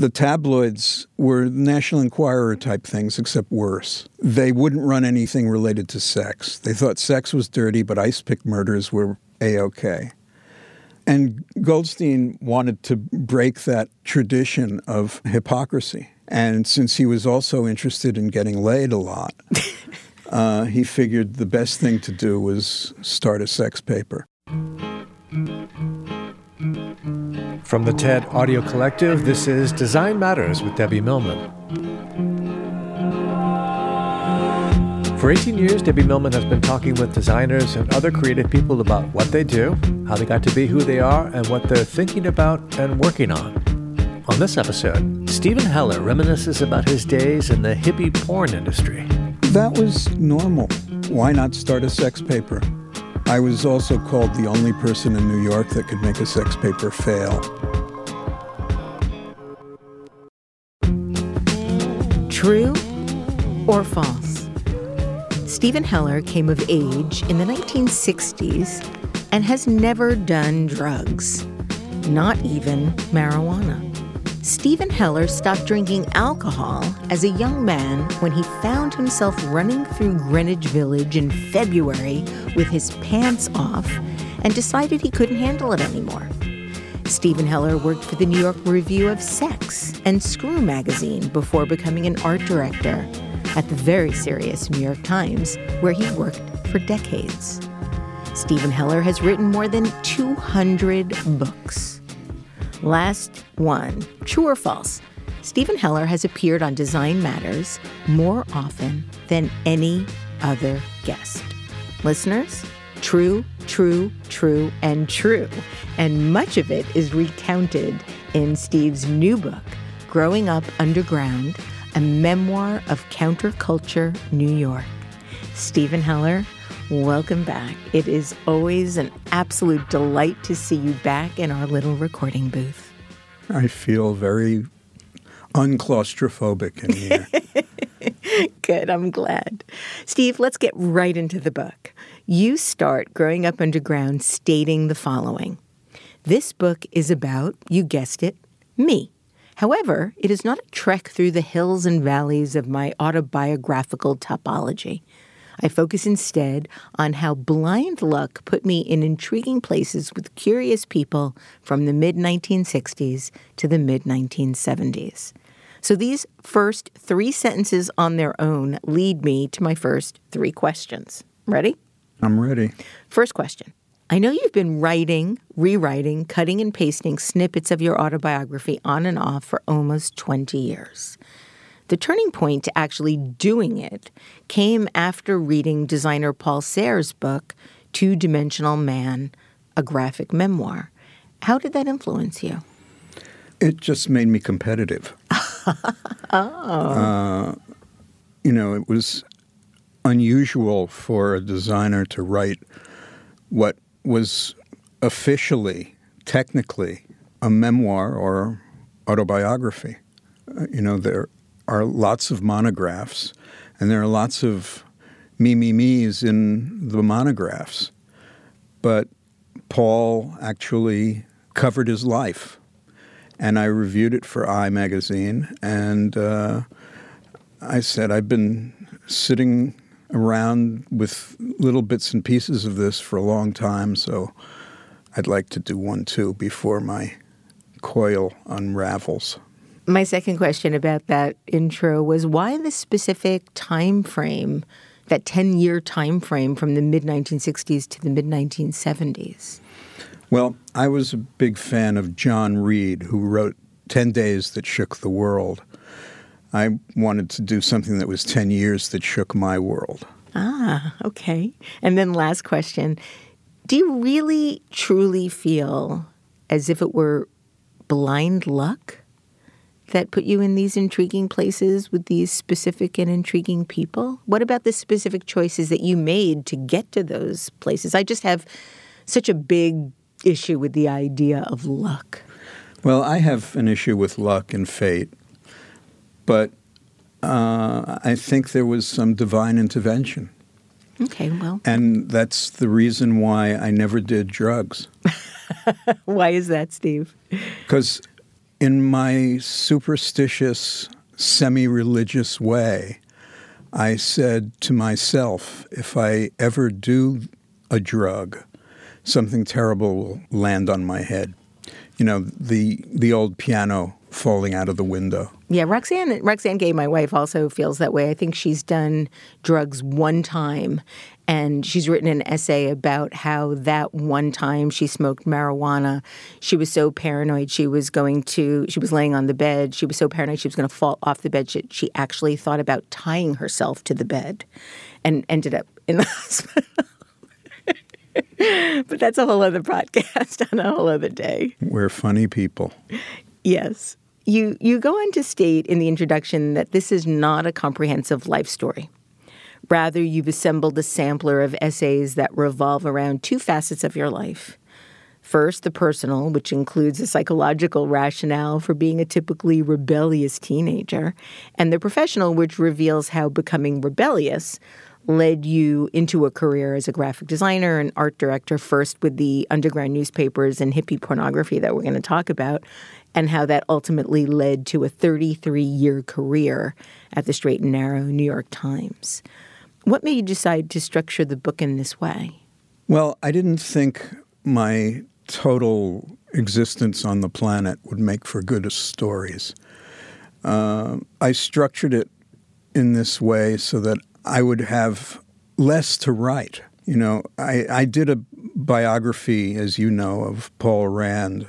the tabloids were National Enquirer type things, except worse. They wouldn't run anything related to sex. They thought sex was dirty, but ice pick murders were A-OK. And Goldstein wanted to break that tradition of hypocrisy. And since he was also interested in getting laid a lot, he figured the best thing to do was start a sex paper. From the TED Audio Collective, this is Design Matters with Debbie Millman. For 18 years, Debbie Millman has been talking with designers and other creative people about what they do, how they got to be who they are, and what they're thinking about and working on. On this episode, Steven Heller reminisces about his days in the hippie porn industry. That was normal. Why not start a sex paper? I was also called the only person in New York that could make a sex paper fail. True or false? Steven Heller came of age in the 1960s and has never done drugs, not even marijuana. Steven Heller stopped drinking alcohol as a young man when he found himself running through Greenwich Village in February with his pants off and decided he couldn't handle it anymore. Steven Heller worked for the New York Review of Sex and Screw magazine before becoming an art director at the very serious New York Times, where he worked for decades. Steven Heller has written more than 200 books. Last one, true or false, Steven Heller has appeared on Design Matters more often than any other guest. Listeners, true, true, true, and true. And much of it is recounted in Steve's new book, Growing Up Underground, a memoir of counterculture New York. Steven Heller, welcome back. It is always an absolute delight to see you back in our little recording booth. I feel very unclaustrophobic in here. Good, I'm glad. Steve, let's get right into the book. You start Growing Up Underground stating the following. This book is about, you guessed it, me. However, it is not a trek through the hills and valleys of my autobiographical topology. I focus instead on how blind luck put me in intriguing places with curious people from the mid-1960s to the mid-1970s. So these first three sentences on their own lead me to my first three questions. Ready? I'm ready. First question. I know you've been writing, rewriting, cutting and pasting snippets of your autobiography on and off for almost 20 years. The turning point to actually doing it came after reading designer Paul Serre's book, Two Dimensional Man, a graphic memoir. How did that influence you? It just made me competitive. It was unusual for a designer to write what was officially, technically, a memoir or autobiography. There are lots of monographs, and there are lots of me-me's in the monographs. But Paul actually covered his life, and I reviewed it for I magazine, and I said, I've been sitting around with little bits and pieces of this for a long time, so I'd like to do one, too, before my coil unravels. My second question about that intro was why the specific time frame, that 10-year time frame from the mid-1960s to the mid-1970s? Well, I was a big fan of John Reed, who wrote 10 Days That Shook the World. I wanted to do something that was 10 years that shook my world. Ah, okay. And then last question. Do you really, truly feel as if it were blind luck that put you in these intriguing places with these specific and intriguing people? What about the specific choices that you made to get to those places? I just have such a big issue with the idea of luck. Well, I have an issue with luck and fate, but I think there was some divine intervention. Okay, well. And that's the reason why I never did drugs. Why is that, Steve? Because in my superstitious, semi-religious way, I said to myself, if I ever do a drug, something terrible will land on my head. You know, the old piano falling out of the window. Yeah, Roxanne Gay, my wife, also feels that way. I think she's done drugs one time, and she's written an essay about how that one time she smoked marijuana, she was so paranoid she was laying on the bed. She was so paranoid she was going to fall off the bed. She actually thought about tying herself to the bed and ended up in the hospital. But that's a whole other podcast on a whole other day. We're funny people. Yes. You go on to state in the introduction that this is not a comprehensive life story. Rather, you've assembled a sampler of essays that revolve around two facets of your life. First, the personal, which includes a psychological rationale for being a typically rebellious teenager, and the professional, which reveals how becoming rebellious led you into a career as a graphic designer and art director, first with the underground newspapers and hippie pornography that we're going to talk about, and how that ultimately led to a 33-year career at the straight and narrow New York Times. What made you decide to structure the book in this way? Well, I didn't think my total existence on the planet would make for good stories. I structured it in this way so that I would have less to write. You know, I did a biography, as you know, of Paul Rand,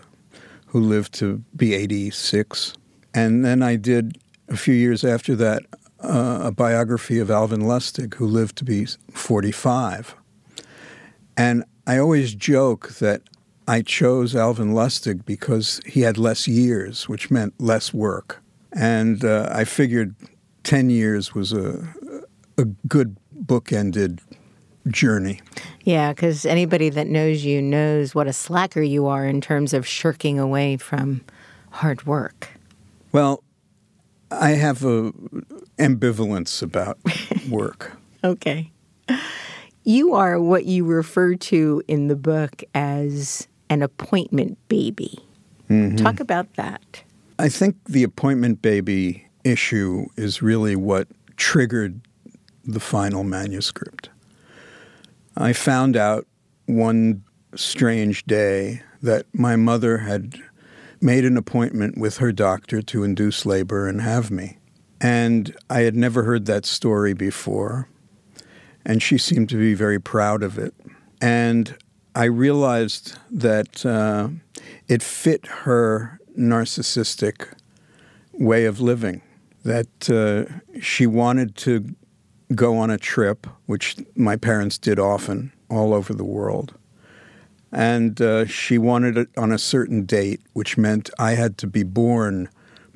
who lived to be 86. And then I did, a few years after that, a biography of Alvin Lustig, who lived to be 45. And I always joke that I chose Alvin Lustig because he had less years, which meant less work. And I figured 10 years was a good bookended journey. Yeah, because anybody that knows you knows what a slacker you are in terms of shirking away from hard work. Well, I have an ambivalence about work. Okay. You are what you refer to in the book as an appointment baby. Mm-hmm. Talk about that. I think the appointment baby issue is really what triggered the final manuscript. I found out one strange day that my mother had made an appointment with her doctor to induce labor and have me. And I had never heard that story before. And she seemed to be very proud of it. And I realized that it fit her narcissistic way of living, that she wanted to go on a trip, which my parents did often, all over the world. And she wanted it on a certain date, which meant I had to be born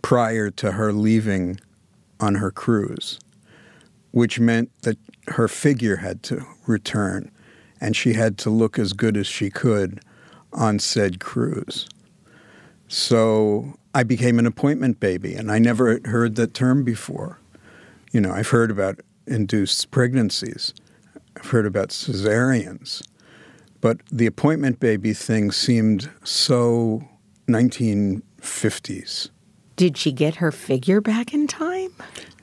prior to her leaving on her cruise, which meant that her figure had to return, and she had to look as good as she could on said cruise. So I became an appointment baby, and I never heard that term before. You know, I've heard about induced pregnancies. I've heard about cesareans. But the appointment baby thing seemed so 1950s. Did she get her figure back in time?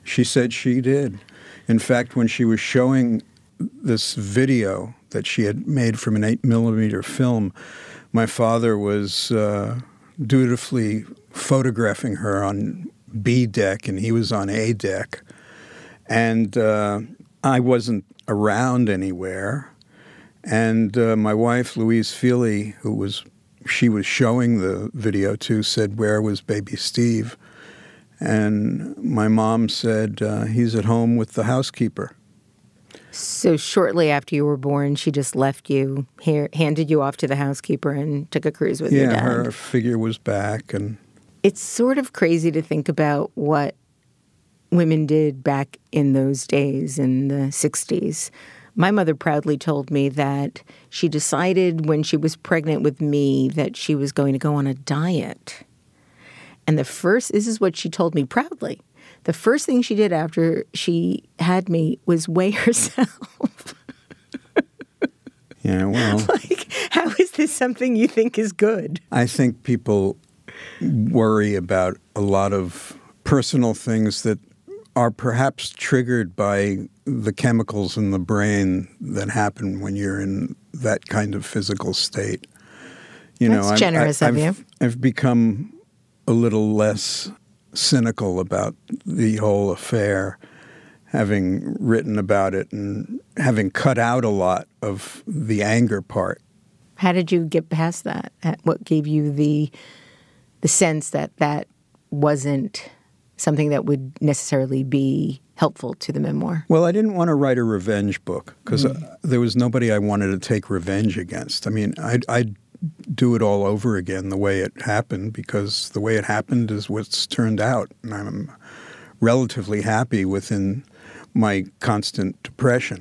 She said she did. In fact, when she was showing this video that she had made from an 8mm film, my father was dutifully photographing her on B deck, and he was on A deck. And I wasn't around anywhere. And my wife, Louise Feely, she was showing the video to, said, "Where was baby Steve?" And my mom said, "He's at home with the housekeeper." So shortly after you were born, she just left you, handed you off to the housekeeper and took a cruise with your dad. Yeah, her figure was back. And it's sort of crazy to think about what women did back in those days, in the 60s. My mother proudly told me that she decided when she was pregnant with me that she was going to go on a diet. And this is what she told me proudly. The first thing she did after she had me was weigh herself. Yeah, well. Like, how is this something you think is good? I think people worry about a lot of personal things that are perhaps triggered by the chemicals in the brain that happen when you're in that kind of physical state. You know, that's generous of you. I've become a little less cynical about the whole affair, having written about it and having cut out a lot of the anger part. How did you get past that? What gave you the sense that that wasn't something that would necessarily be helpful to the memoir? Well, I didn't want to write a revenge book because there was nobody I wanted to take revenge against. I mean, I'd do it all over again the way it happened, because the way it happened is what's turned out. And I'm relatively happy within my constant depression.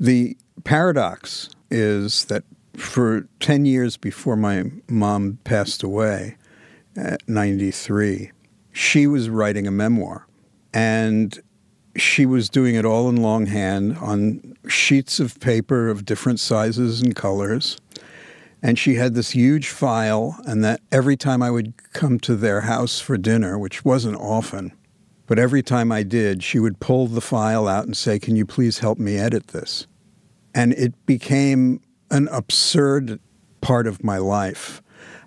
The paradox is that for 10 years before my mom passed away at 93, she was writing a memoir, and she was doing it all in longhand on sheets of paper of different sizes and colors. And she had this huge file, and that every time I would come to their house for dinner, which wasn't often, but every time I did, she would pull the file out and say, "Can you please help me edit this?" And it became an absurd part of my life.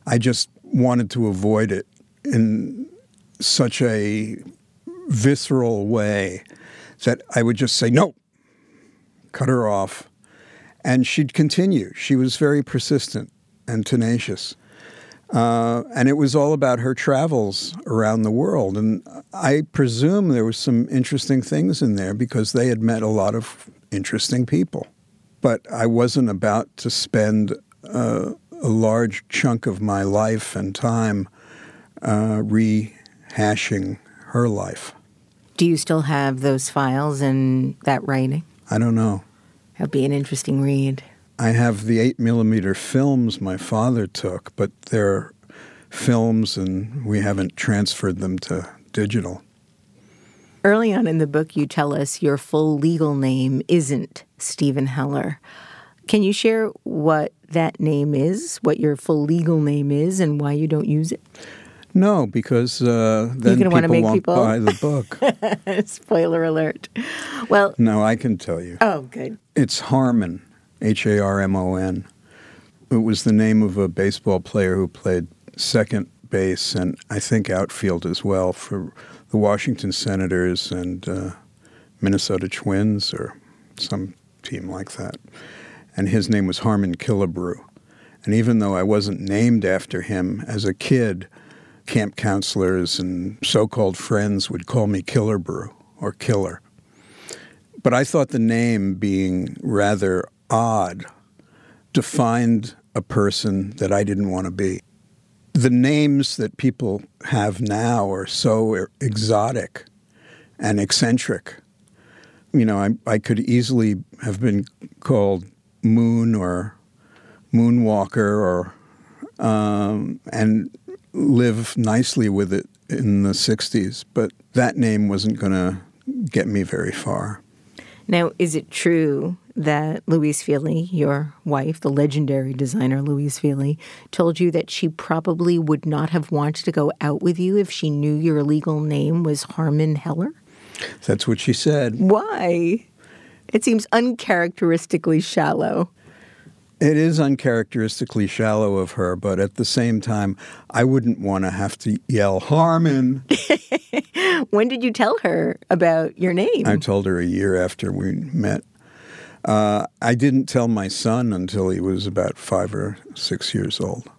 I just wanted to avoid it in such a visceral way that I would just say, no, cut her off. And she'd continue. She was very persistent and tenacious. And it was all about her travels around the world. And I presume there was some interesting things in there because they had met a lot of interesting people. But I wasn't about to spend a large chunk of my life and time rehashing her life. Do you still have those files and that writing? I don't know. That'll be an interesting read. I have the 8mm films my father took, but they're films and we haven't transferred them to digital. Early on in the book, you tell us your full legal name isn't Steven Heller. Can you share what that name is, what your full legal name is, and why you don't use it? No, because then people won't buy the book. Spoiler alert. Well, no, I can tell you. Oh, good. It's Harmon, Harmon. It was the name of a baseball player who played second base and I think outfield as well for the Washington Senators and Minnesota Twins or some team like that. And his name was Harmon Killebrew. And even though I wasn't named after him as a kid, camp counselors and so-called friends would call me Killebrew or Killer. But I thought the name, being rather odd, defined a person that I didn't want to be. The names that people have now are so exotic and eccentric. You know, I could easily have been called Moon or Moonwalker or and live nicely with it in the 60s, but that name wasn't going to get me very far. Now, is it true that Louise Feely, your wife, the legendary designer Louise Feely, told you that she probably would not have wanted to go out with you if she knew your legal name was Harmon Heller? That's what she said. Why? It seems uncharacteristically shallow. It is uncharacteristically shallow of her, but at the same time, I wouldn't want to have to yell, Harmon! When did you tell her about your name? I told her a year after we met. I didn't tell my son until he was about 5 or 6 years old.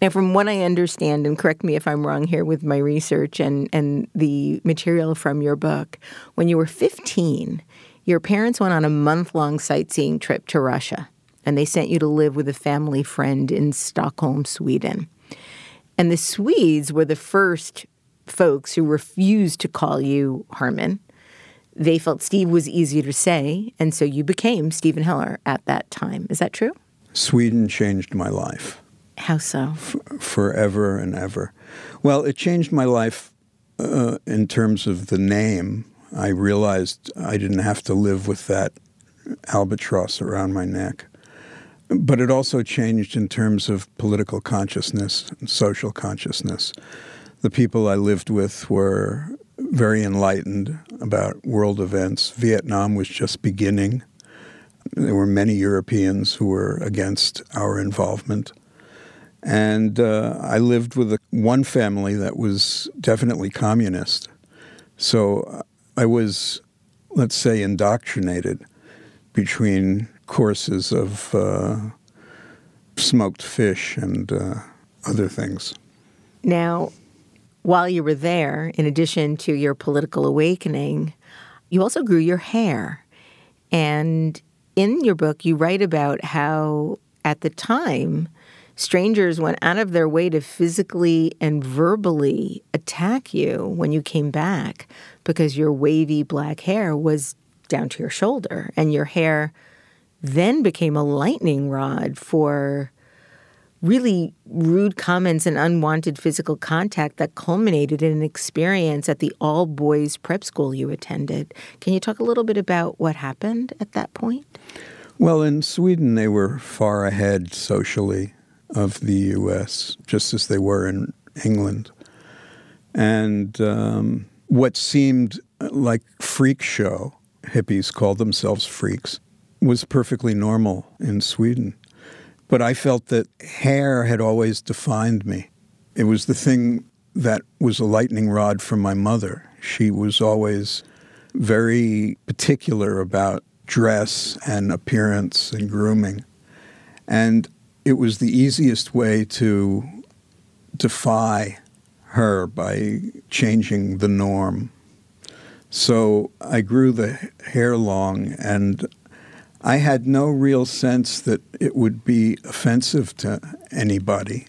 Now, from what I understand, and correct me if I'm wrong here with my research and the material from your book, when you were 15, your parents went on a month-long sightseeing trip to Russia. And they sent you to live with a family friend in Stockholm, Sweden. And the Swedes were the first folks who refused to call you Harmon. They felt Steve was easier to say, and so you became Steven Heller at that time. Is that true? Sweden changed my life. How so? Forever and ever. Well, it changed my life in terms of the name. I realized I didn't have to live with that albatross around my neck. But it also changed in terms of political consciousness and social consciousness. The people I lived with were very enlightened about world events. Vietnam was just beginning. There were many Europeans who were against our involvement. And I lived with one family that was definitely communist. So I was, let's say, indoctrinated between courses of smoked fish and other things. Now, while you were there, in addition to your political awakening, you also grew your hair. And in your book, you write about how, at the time, strangers went out of their way to physically and verbally attack you when you came back because your wavy black hair was down to your shoulder. And your hair then became a lightning rod for really rude comments and unwanted physical contact that culminated in an experience at the all-boys prep school you attended. Can you talk a little bit about what happened at that point? Well, in Sweden, they were far ahead socially of the U.S., just as they were in England. And what seemed like freak show, hippies called themselves freaks, was perfectly normal in Sweden. But I felt that hair had always defined me. It was the thing that was a lightning rod for my mother. She was always very particular about dress and appearance and grooming. And it was the easiest way to defy her by changing the norm. So I grew the hair long, and I had no real sense that it would be offensive to anybody.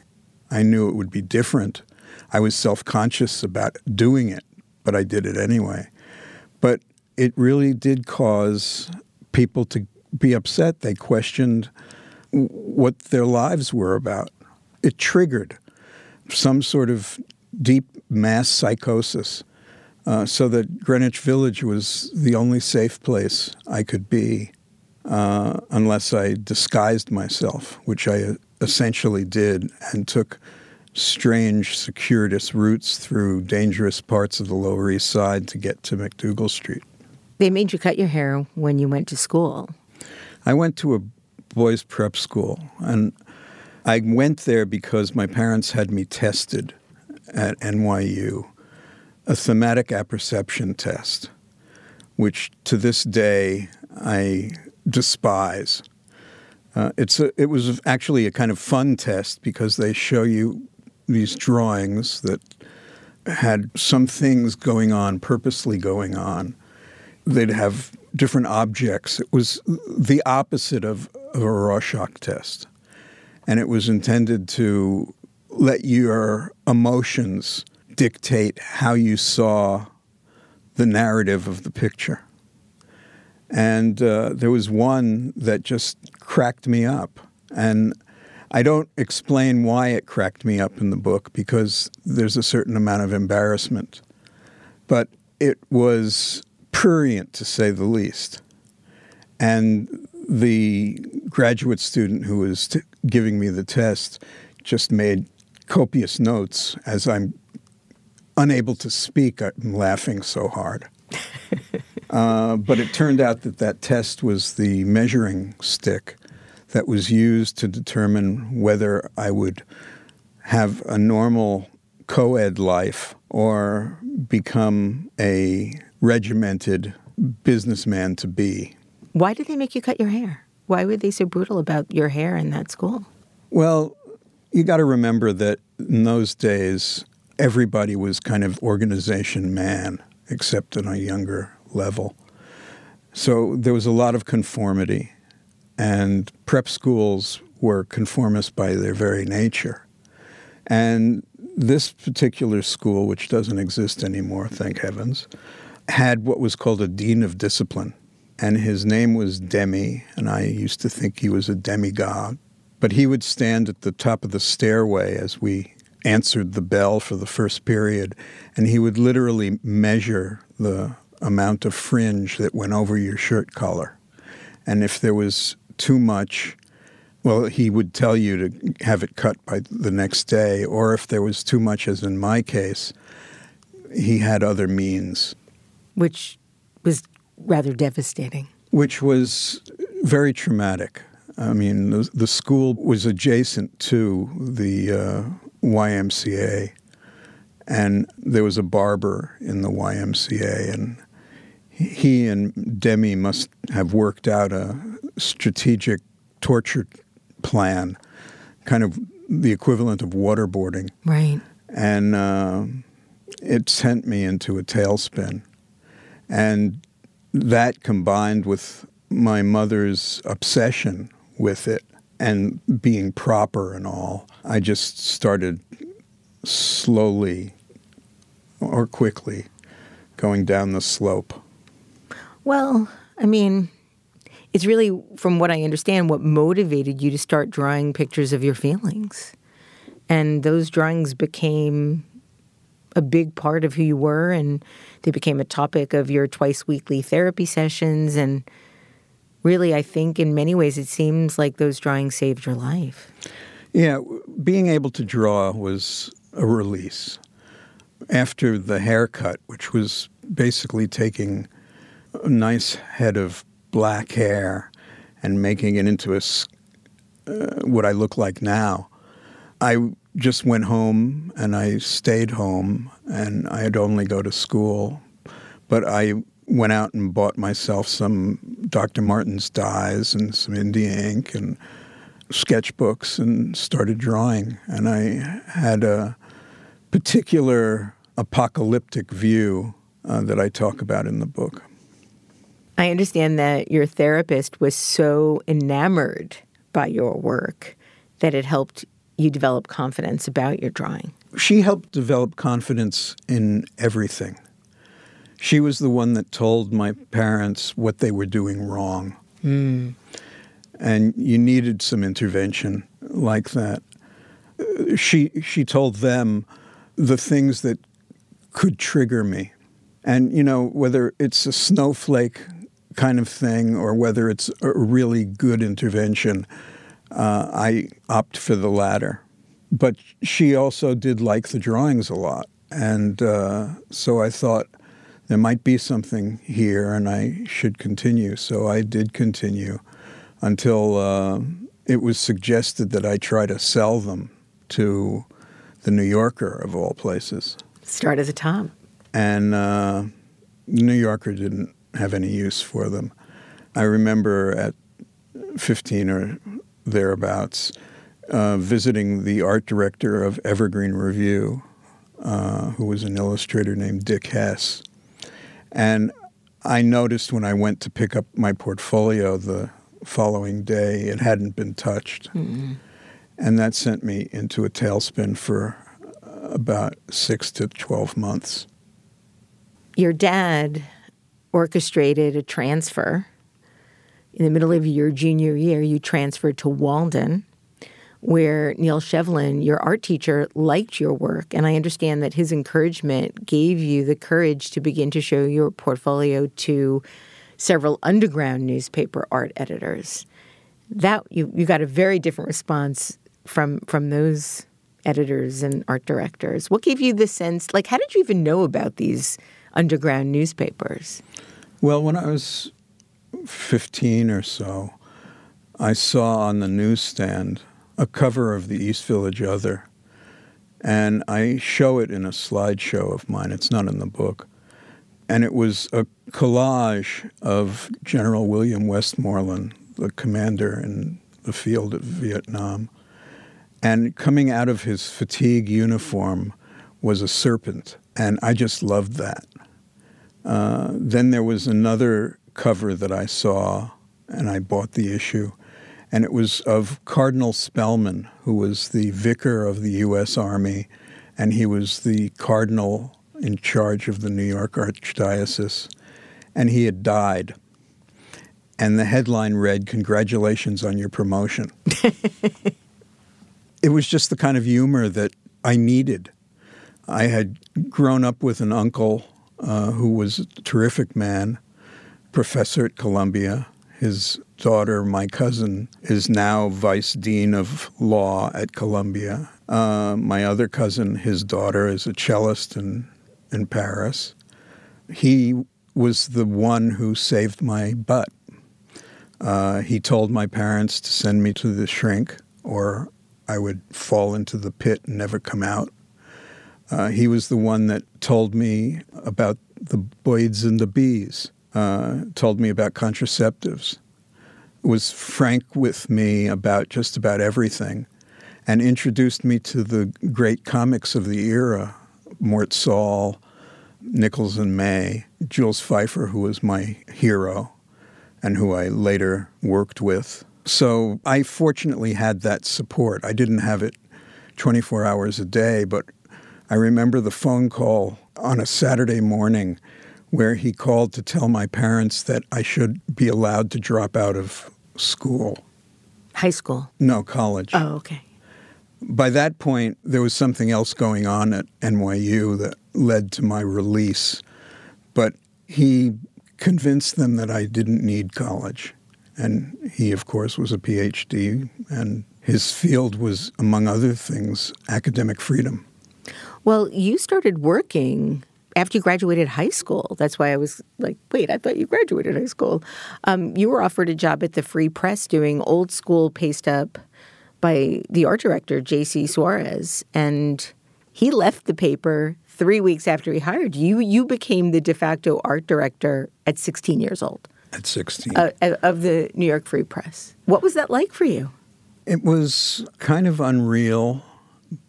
I knew it would be different. I was self-conscious about doing it, but I did it anyway. But it really did cause people to be upset. They questioned what their lives were about. It triggered some sort of deep mass psychosis, so that Greenwich Village was the only safe place I could be unless I disguised myself, which I essentially did, and took strange circuitous routes through dangerous parts of the Lower East Side to get to McDougal Street. They made you cut your hair when you went to school. I went to a boys' prep school. And I went there because my parents had me tested at NYU, a thematic apperception test, which to this day I despise. It was actually a kind of fun test because they show you these drawings that had some things going on, purposely going on. They'd have different objects. It was the opposite of a Rorschach test. And it was intended to let your emotions dictate how you saw the narrative of the picture. And there was one that just cracked me up. And I don't explain why it cracked me up in the book because there's a certain amount of embarrassment. But it was prurient, to say the least. And the graduate student who was giving me the test just made copious notes. As I'm unable to speak, I'm laughing so hard. But it turned out that that test was the measuring stick that was used to determine whether I would have a normal co-ed life or become a regimented businessman to be. Why did they make you cut your hair? Why were they so brutal about your hair in that school? Well, you got to remember that in those days, everybody was kind of organization man, except on a younger level. So there was a lot of conformity, and prep schools were conformist by their very nature. And this particular school, which doesn't exist anymore, thank heavens, had what was called a dean of discipline. And his name was Demi, and I used to think he was a demigod. But he would stand at the top of the stairway as we answered the bell for the first period, and he would literally measure the amount of fringe that went over your shirt collar. And if there was too much, Well, he would tell you to have it cut by the next day, or if there was too much, as in my case, he had other means. Which was rather devastating. Which was very traumatic. I mean, the school was adjacent to the YMCA, and there was a barber in the YMCA, and he and Demi must have worked out a strategic torture plan, kind of the equivalent of waterboarding. Right. And it sent me into a tailspin. And that, combined with my mother's obsession with it and being proper and all, I just started slowly or quickly going down the slope. Well, I mean, it's really, from what I understand, what motivated you to start drawing pictures of your feelings. And those drawings became a big part of who you were, and they became a topic of your twice-weekly therapy sessions. And really, I think in many ways, it seems like those drawings saved your life. Yeah, being able to draw was a release. After the haircut, which was basically taking a nice head of black hair and making it into what I look like now, I just went home, and I stayed home, and I'd only go to school. But I went out and bought myself some Dr. Martens dyes and some India ink and sketchbooks and started drawing. And I had a particular apocalyptic view that I talk about in the book. I understand that your therapist was so enamored by your work that it helped you develop confidence about your drawing. She helped develop confidence in everything. She was the one that told my parents what they were doing wrong. Mm. And you needed some intervention like that. She told them the things that could trigger me. And, you know, whether it's a snowflake kind of thing or whether it's a really good intervention, I opt for the latter. But she also did like the drawings a lot. And so I thought there might be something here and I should continue. So I did continue until it was suggested that I try to sell them to the New Yorker, of all places. Start as a top. And the New Yorker didn't have any use for them. I remember at 15 or thereabouts, visiting the art director of Evergreen Review, who was an illustrator named Dick Hess. And I noticed when I went to pick up my portfolio the following day, it hadn't been touched. Mm-hmm. And that sent me into a tailspin for about 6 to 12 months. Your dad orchestrated a transfer. In the middle of your junior year, you transferred to Walden, where Neil Shevlin, your art teacher, liked your work. And I understand that his encouragement gave you the courage to begin to show your portfolio to several underground newspaper art editors. That you got a very different response from those editors and art directors. What gave you the sense, like, how did you even know about these underground newspapers? Well, when I was 15 or so, I saw on the newsstand a cover of the East Village Other, and I show it in a slideshow of mine. It's not in the book. And it was a collage of General William Westmoreland, the commander in the field of Vietnam. And coming out of his fatigue uniform was a serpent, and I just loved that. Then there was another cover that I saw, and I bought the issue, and it was of Cardinal Spellman, who was the vicar of the U.S. Army, and he was the cardinal in charge of the New York Archdiocese, and he had died. And the headline read, "Congratulations on your promotion." It was just the kind of humor that I needed. I had grown up with an uncle who was a terrific man, professor at Columbia. His daughter, my cousin, is now vice dean of law at Columbia. My other cousin, his daughter, is a cellist in Paris. He was the one who saved my butt. He told my parents to send me to the shrink or I would fall into the pit and never come out. He was the one that told me about the boys and the bees, told me about contraceptives, was frank with me about just about everything, and introduced me to the great comics of the era, Mort Saul, Nichols and May, Jules Pfeiffer, who was my hero and who I later worked with. So I fortunately had that support. I didn't have it 24 hours a day, but I remember the phone call on a Saturday morning where he called to tell my parents that I should be allowed to drop out of school. High school? No, college. Oh, okay. By that point, there was something else going on at NYU that led to my release, but he convinced them that I didn't need college. And he, of course, was a PhD, and his field was, among other things, academic freedom. Well, you started working after you graduated high school. That's why I was like, wait, I thought you graduated high school. You were offered a job at the Free Press doing old school paste up by the art director, J.C. Suarez, and he left the paper 3 weeks after he hired you. You became the de facto art director at 16 years old. At 16. Of the New York Free Press. What was that like for you? It was kind of unreal,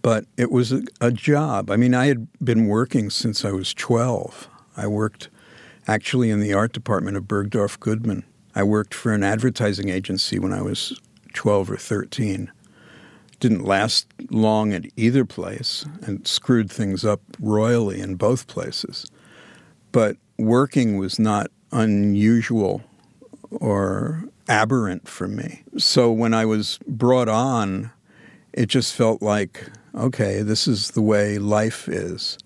but it was a job. I mean, I had been working since I was 12. I worked actually in the art department of Bergdorf Goodman. I worked for an advertising agency when I was 12 or 13. Didn't last long at either place and screwed things up royally in both places. But working was not unusual or aberrant for me. So when I was brought on, it just felt like, okay, this is the way life is.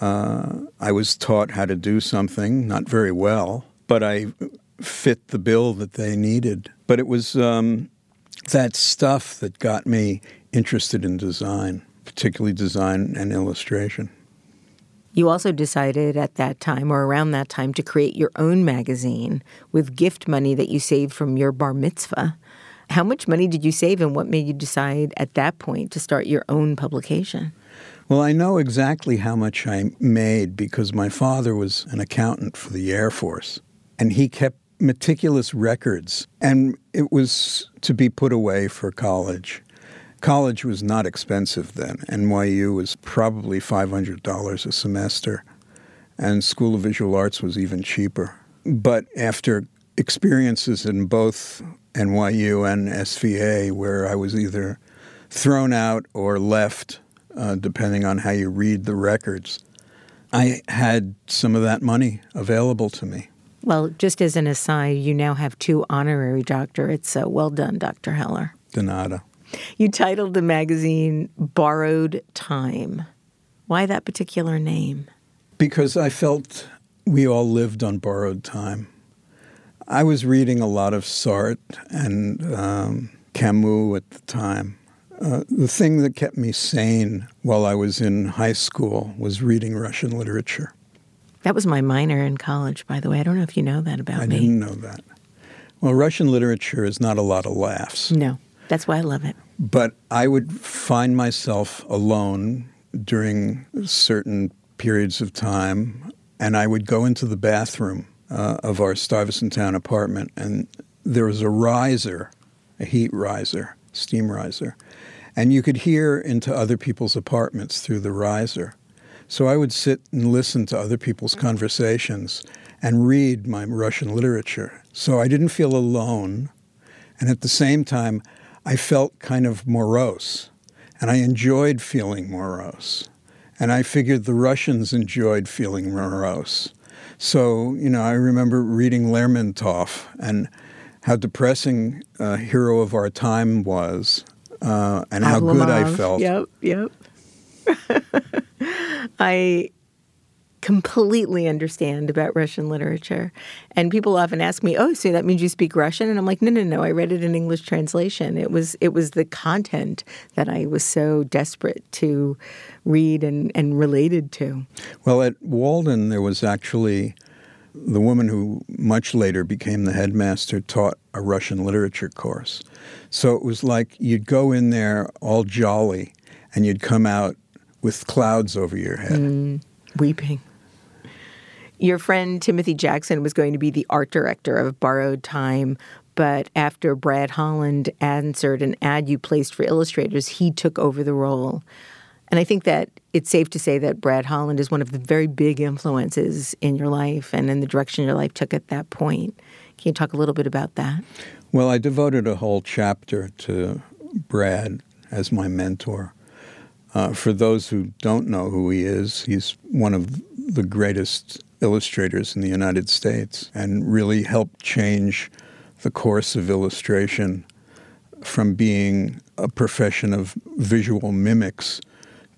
I was taught how to do something, not very well, but I fit the bill that they needed. But it was that stuff that got me interested in design, particularly design and illustration. You also decided at that time or around that time to create your own magazine with gift money that you saved from your bar mitzvah. How much money did you save and what made you decide at that point to start your own publication? Well, I know exactly how much I made because my father was an accountant for the Air Force and he kept meticulous records and it was to be put away for college. College was not expensive then. NYU was probably $500 a semester, and School of Visual Arts was even cheaper. But after experiences in both NYU and SVA, where I was either thrown out or left, depending on how you read the records, I had some of that money available to me. Well, just as an aside, you now have two honorary doctorates, so well done, Dr. Heller. De nada. You titled the magazine Borrowed Time. Why that particular name? Because I felt we all lived on borrowed time. I was reading a lot of Sartre and Camus at the time. The thing that kept me sane while I was in high school was reading Russian literature. That was my minor in college, by the way. I don't know if you know that about me. I didn't know that. Well, Russian literature is not a lot of laughs. No. That's why I love it. But I would find myself alone during certain periods of time, and I would go into the bathroom of our Stuyvesant Town apartment, and there was a riser, a heat riser, steam riser, and you could hear into other people's apartments through the riser. So I would sit and listen to other people's conversations and read my Russian literature. So I didn't feel alone, and at the same time, I felt kind of morose, and I enjoyed feeling morose. And I figured the Russians enjoyed feeling morose. So, you know, I remember reading Lermontov and how depressing Hero of Our Time was and Avlamov, how good I felt. Yep. I completely understand about Russian literature. And people often ask me, oh, so that means you speak Russian? And I'm like, no, I read it in English translation. It was the content that I was so desperate to read and related to. Well, at Walden, there was actually the woman who much later became the headmaster taught a Russian literature course. So it was like you'd go in there all jolly and you'd come out with clouds over your head. Weeping. Your friend Timothy Jackson was going to be the art director of Borrowed Time, but after Brad Holland answered an ad you placed for illustrators, he took over the role. And I think that it's safe to say that Brad Holland is one of the very big influences in your life and in the direction your life took at that point. Can you talk a little bit about that? Well, I devoted a whole chapter to Brad as my mentor. For those who don't know who he is, he's one of the greatest illustrators in the United States and really helped change the course of illustration from being a profession of visual mimics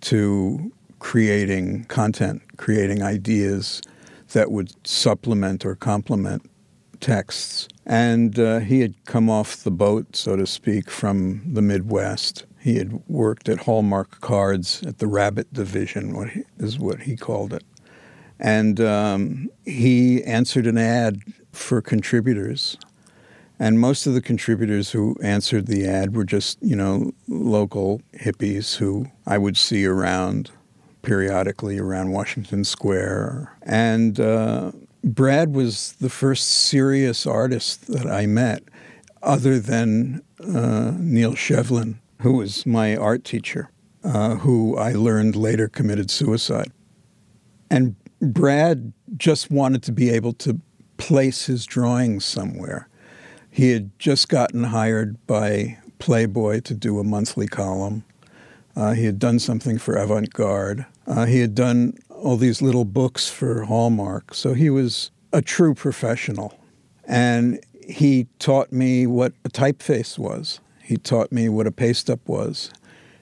to creating content, creating ideas that would supplement or complement texts. And he had come off the boat, so to speak, from the Midwest. He had worked at Hallmark Cards at the Rabbit Division, is what he called it. And he answered an ad for contributors. And most of the contributors who answered the ad were just, local hippies who I would see around periodically around Washington Square. And Brad was the first serious artist that I met, other than Neil Shevlin, who was my art teacher, who I learned later committed suicide. And Brad just wanted to be able to place his drawings somewhere. He had just gotten hired by Playboy to do a monthly column. He had done something for Avant Garde. He had done all these little books for Hallmark. So he was a true professional. And he taught me what a typeface was. He taught me what a paste-up was.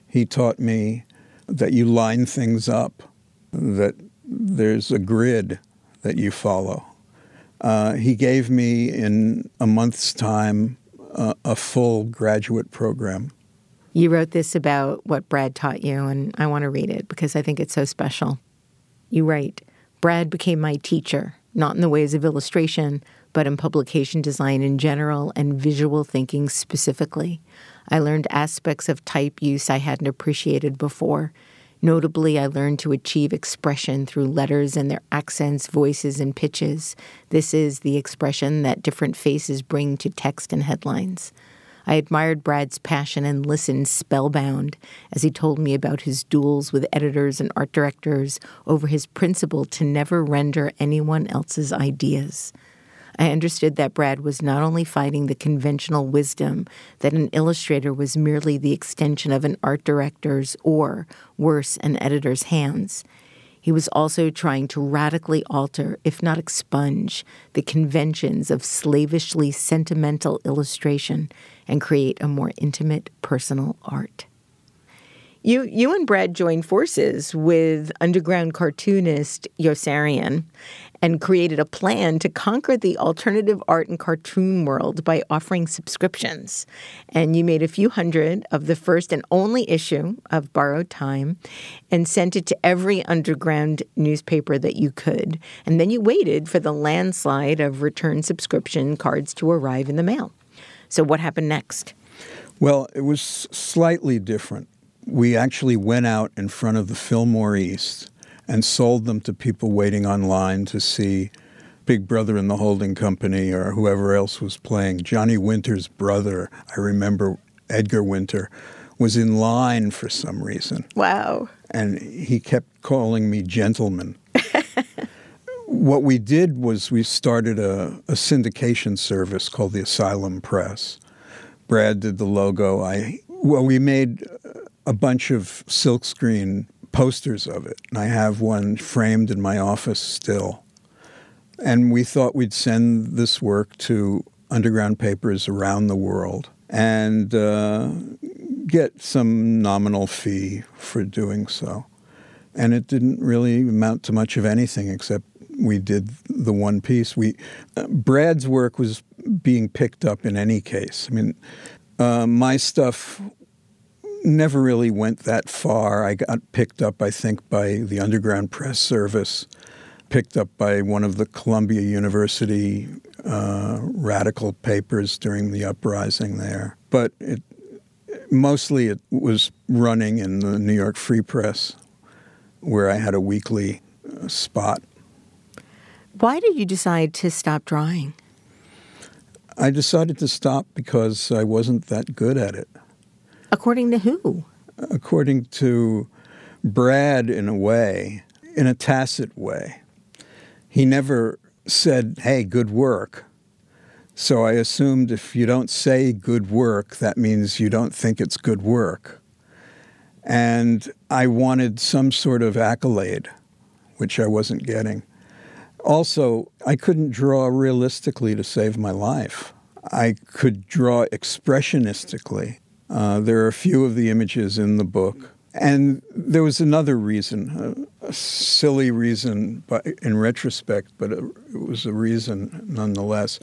He taught me that you line things up, that there's a grid that you follow. He gave me, in a month's time, a full graduate program. You wrote this about what Brad taught you, and I want to read it because I think it's so special. You write, "Brad became my teacher, not in the ways of illustration, but in publication design in general and visual thinking specifically. I learned aspects of type use I hadn't appreciated before. Notably, I learned to achieve expression through letters and their accents, voices, and pitches. This is the expression that different faces bring to text and headlines. I admired Brad's passion and listened spellbound as he told me about his duels with editors and art directors over his principle to never render anyone else's ideas. I understood that Brad was not only fighting the conventional wisdom that an illustrator was merely the extension of an art director's or, worse, an editor's hands. He was also trying to radically alter, if not expunge, the conventions of slavishly sentimental illustration and create a more intimate, personal art." You and Brad joined forces with underground cartoonist Yossarian and created a plan to conquer the alternative art and cartoon world by offering subscriptions. And you made a few hundred of the first and only issue of Borrowed Time and sent it to every underground newspaper that you could. And then you waited for the landslide of return subscription cards to arrive in the mail. So what happened next? Well, it was slightly different. We actually went out in front of the Fillmore East and sold them to people waiting online to see Big Brother and the Holding Company or whoever else was playing. Johnny Winter's brother, I remember Edgar Winter, was in line for some reason. Wow. And he kept calling me gentleman. What we did was we started a syndication service called the Asylum Press. Brad did the logo. We made a bunch of silkscreen posters of it, and I have one framed in my office still. And we thought we'd send this work to underground papers around the world and get some nominal fee for doing so. And it didn't really amount to much of anything except we did the one piece. Brad's work was being picked up in any case. I mean, my stuff never really went that far. I got picked up, I think, by the Underground Press Service, picked up by one of the Columbia University radical papers during the uprising there. But mostly it was running in the New York Free Press, where I had a weekly spot. Why did you decide to stop drawing? I decided to stop because I wasn't that good at it. According to who? According to Brad, in a way, in a tacit way. He never said, hey, good work. So I assumed if you don't say good work, that means you don't think it's good work. And I wanted some sort of accolade, which I wasn't getting. Also, I couldn't draw realistically to save my life. I could draw expressionistically. There are a few of the images in the book. And there was another reason, a silly reason in retrospect, but it was a reason nonetheless.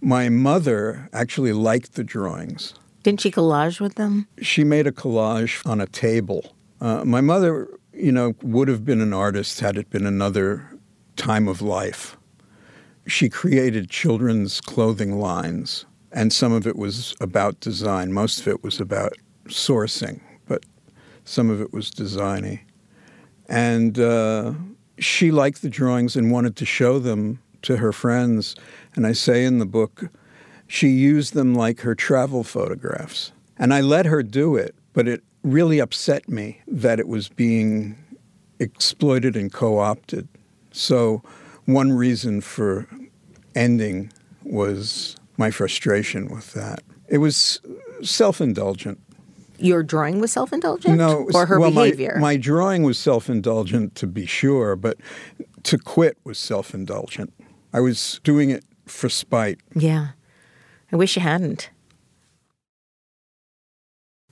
My mother actually liked the drawings. Didn't she collage with them? She made a collage on a table. My mother, would have been an artist had it been another time of life. She created children's clothing lines, and some of it was about design. Most of it was about sourcing, but some of it was designy. And she liked the drawings and wanted to show them to her friends. And I say in the book, she used them like her travel photographs. And I let her do it, but it really upset me that it was being exploited and co-opted. So one reason for ending was my frustration with that. It was self-indulgent. Your drawing was self-indulgent? No. Or her behavior? My drawing was self-indulgent, to be sure, but to quit was self-indulgent. I was doing it for spite. Yeah. I wish you hadn't.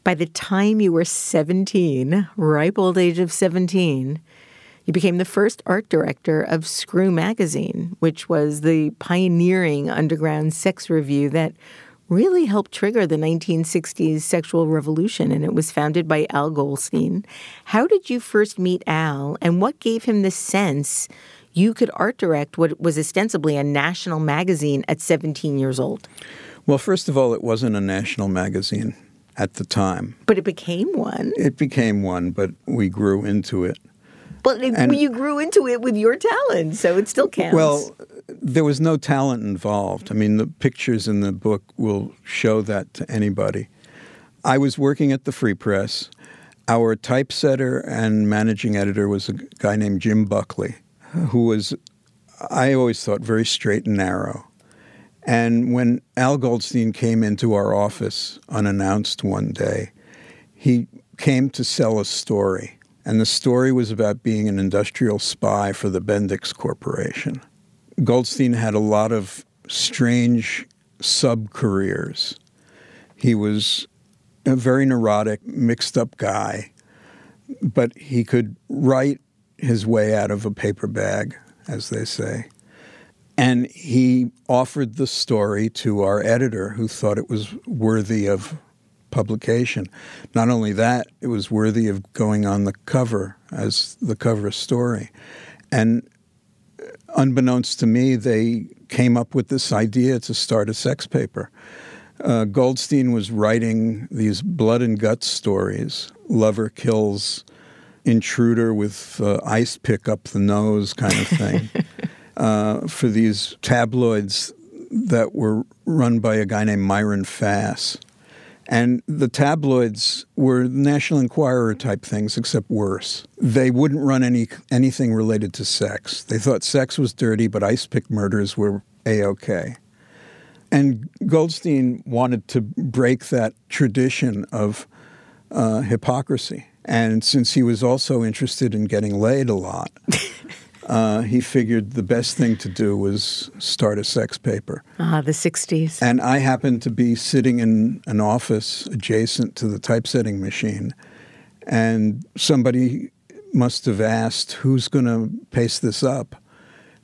By the time you were 17, ripe old age of 17, you became the first art director of Screw magazine, which was the pioneering underground sex review that really helped trigger the 1960s sexual revolution, and it was founded by Al Goldstein. How did you first meet Al, and what gave him the sense you could art direct what was ostensibly a national magazine at 17 years old? Well, first of all, it wasn't a national magazine at the time. But it became one. It became one, but we grew into it. But you grew into it with your talent, so it still counts. Well, there was no talent involved. I mean, the pictures in the book will show that to anybody. I was working at the Free Press. Our typesetter and managing editor was a guy named Jim Buckley, who was, I always thought, very straight and narrow. And when Al Goldstein came into our office unannounced one day, he came to sell a story. And the story was about being an industrial spy for the Bendix Corporation. Goldstein had a lot of strange sub-careers. He was a very neurotic, mixed-up guy, but he could write his way out of a paper bag, as they say. And he offered the story to our editor, who thought it was worthy of publication. Not only that, it was worthy of going on the cover as the cover story. And unbeknownst to me, they came up with this idea to start a sex paper. Goldstein was writing these blood and guts stories, lover kills intruder with ice pick up the nose kind of thing, for these tabloids that were run by a guy named Myron Fass. And the tabloids were National Enquirer type things, except worse. They wouldn't run anything related to sex. They thought sex was dirty, but ice pick murders were A-OK. And Goldstein wanted to break that tradition of hypocrisy. And since he was also interested in getting laid a lot, he figured the best thing to do was start a sex paper. The 60s. And I happened to be sitting in an office adjacent to the typesetting machine, and somebody must have asked, who's going to pace this up?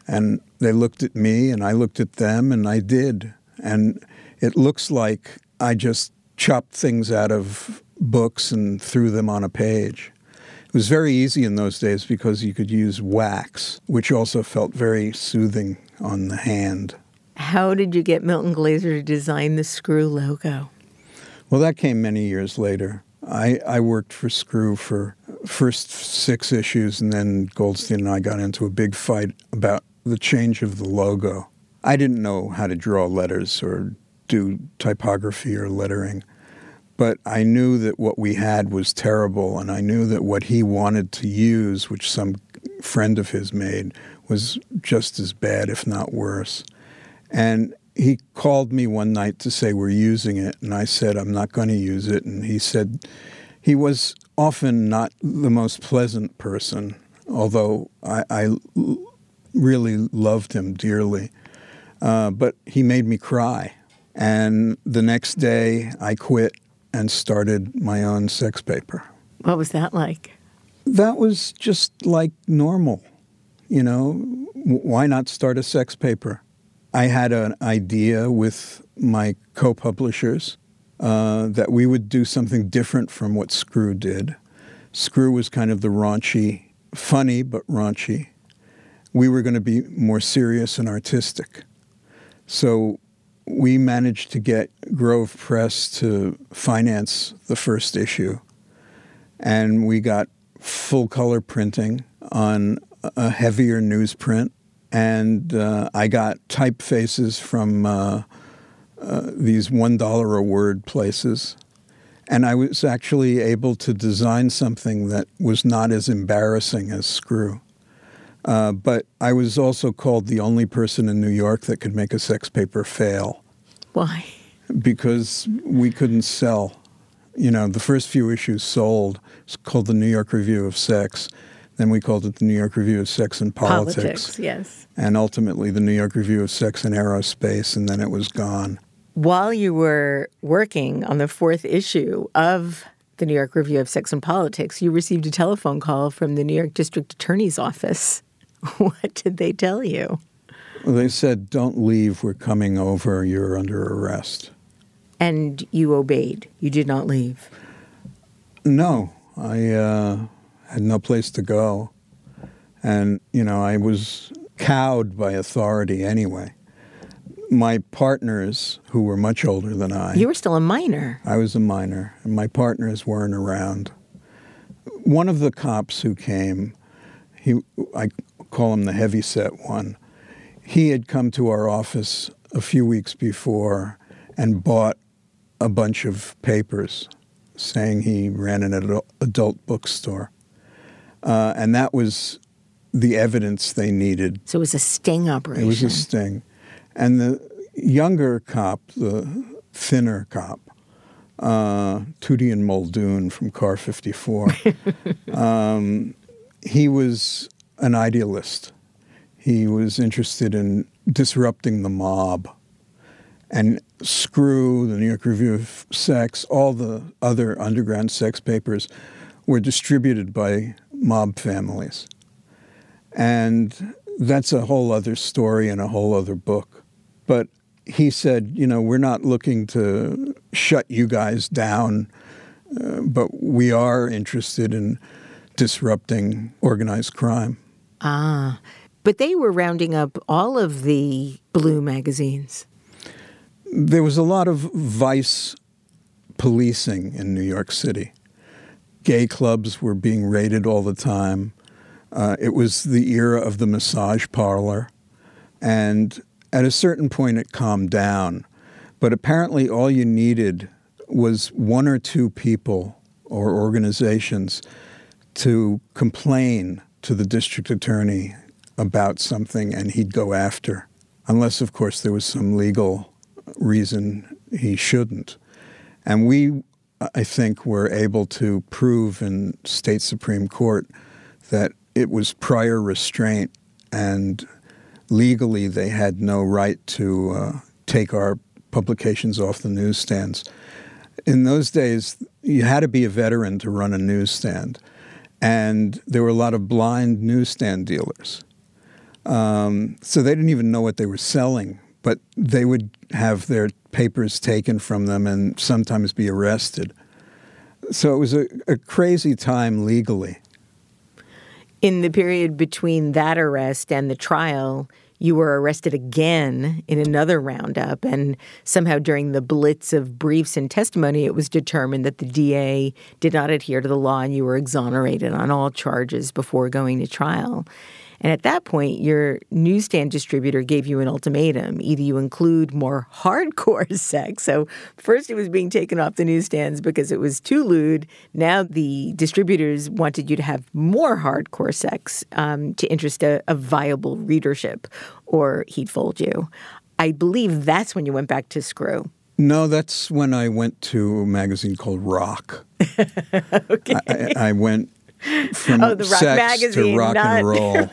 And they looked at me, and I looked at them, and I did. And it looks like I just chopped things out of books and threw them on a page. It was very easy in those days because you could use wax, which also felt very soothing on the hand. How did you get Milton Glaser to design the Screw logo? Well, that came many years later. I worked for Screw for first 6 issues, and then Goldstein and I got into a big fight about the change of the logo. I didn't know how to draw letters or do typography or lettering, but I knew that what we had was terrible, and I knew that what he wanted to use, which some friend of his made, was just as bad, if not worse. And he called me one night to say we're using it, and I said I'm not going to use it. And he said he was often not the most pleasant person, although I really loved him dearly. But he made me cry. And the next day I quit and started my own sex paper. What was that like? That was just like normal, you know. Why not start a sex paper? I had an idea with my co-publishers that we would do something different from what Screw did. Screw was kind of the raunchy, funny but raunchy. We were going to be more serious and artistic. So we managed to get Grove Press to finance the first issue. And we got full-color printing on a heavier newsprint. And I got typefaces from these $1 a word places. And I was actually able to design something that was not as embarrassing as Screw. But I was also called the only person in New York that could make a sex paper fail. Why? Because we couldn't sell. You know, the first few issues sold. It's called the New York Review of Sex. Then we called it the New York Review of Sex and Politics. Politics, yes. And ultimately the New York Review of Sex and Aerospace, and then it was gone. While you were working on the fourth issue of the New York Review of Sex and Politics, you received a telephone call from the New York District Attorney's Office. What did they tell you? Well, they said, don't leave, we're coming over, you're under arrest. And you obeyed. You did not leave. No, I had no place to go. And, you know, I was cowed by authority anyway. My partners, who were much older than I... You were still a minor. I was a minor, and my partners weren't around. One of the cops who came, I call him the heavyset one, he had come to our office a few weeks before and bought a bunch of papers saying he ran an adult bookstore. And that was the evidence they needed. So it was a sting operation. It was a sting. And the younger cop, the thinner cop, Tootie and Muldoon from Car 54, he was an idealist. He was interested in disrupting the mob. And Screw, the New York Review of Sex, all the other underground sex papers were distributed by mob families. And that's a whole other story and a whole other book. But he said, you know, we're not looking to shut you guys down, but we are interested in disrupting organized crime. Ah, but they were rounding up all of the blue magazines. There was a lot of vice policing in New York City. Gay clubs were being raided all the time. It was the era of the massage parlor. And at a certain point, it calmed down. But apparently all you needed was 1 or 2 people or organizations to complain to the district attorney about something, and he'd go after. Unless, of course, there was some legal reason he shouldn't. And we, I think, were able to prove in state Supreme Court that it was prior restraint, and legally they had no right to take our publications off the newsstands. In those days, you had to be a veteran to run a newsstand, And there were a lot of blind newsstand dealers. So they didn't even know what they were selling, but they would have their papers taken from them and sometimes be arrested. So it was a crazy time legally. In the period between that arrest and the trial, you were arrested again in another roundup, and somehow during the blitz of briefs and testimony, it was determined that the DA did not adhere to the law and you were exonerated on all charges before going to trial. And at that point, your newsstand distributor gave you an ultimatum. Either you include more hardcore sex. So first it was being taken off the newsstands because it was too lewd. Now the distributors wanted you to have more hardcore sex to interest a viable readership, or he'd fold you. I believe that's when you went back to Screw. No, that's when I went to a magazine called Rock. Okay. I went... from the Rock sex magazine to rock and roll.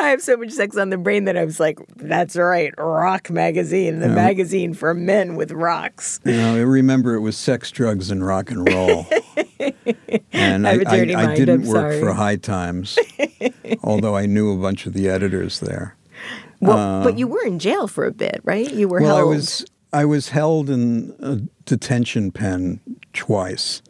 I have so much sex on the brain that I was like, that's right, Rock magazine, the magazine for men with rocks. You know, I remember it was sex, drugs, and rock and roll. And I didn't work for High Times, although I knew a bunch of the editors there. Well, but you were in jail for a bit, right? You were held. I was held in a detention pen twice.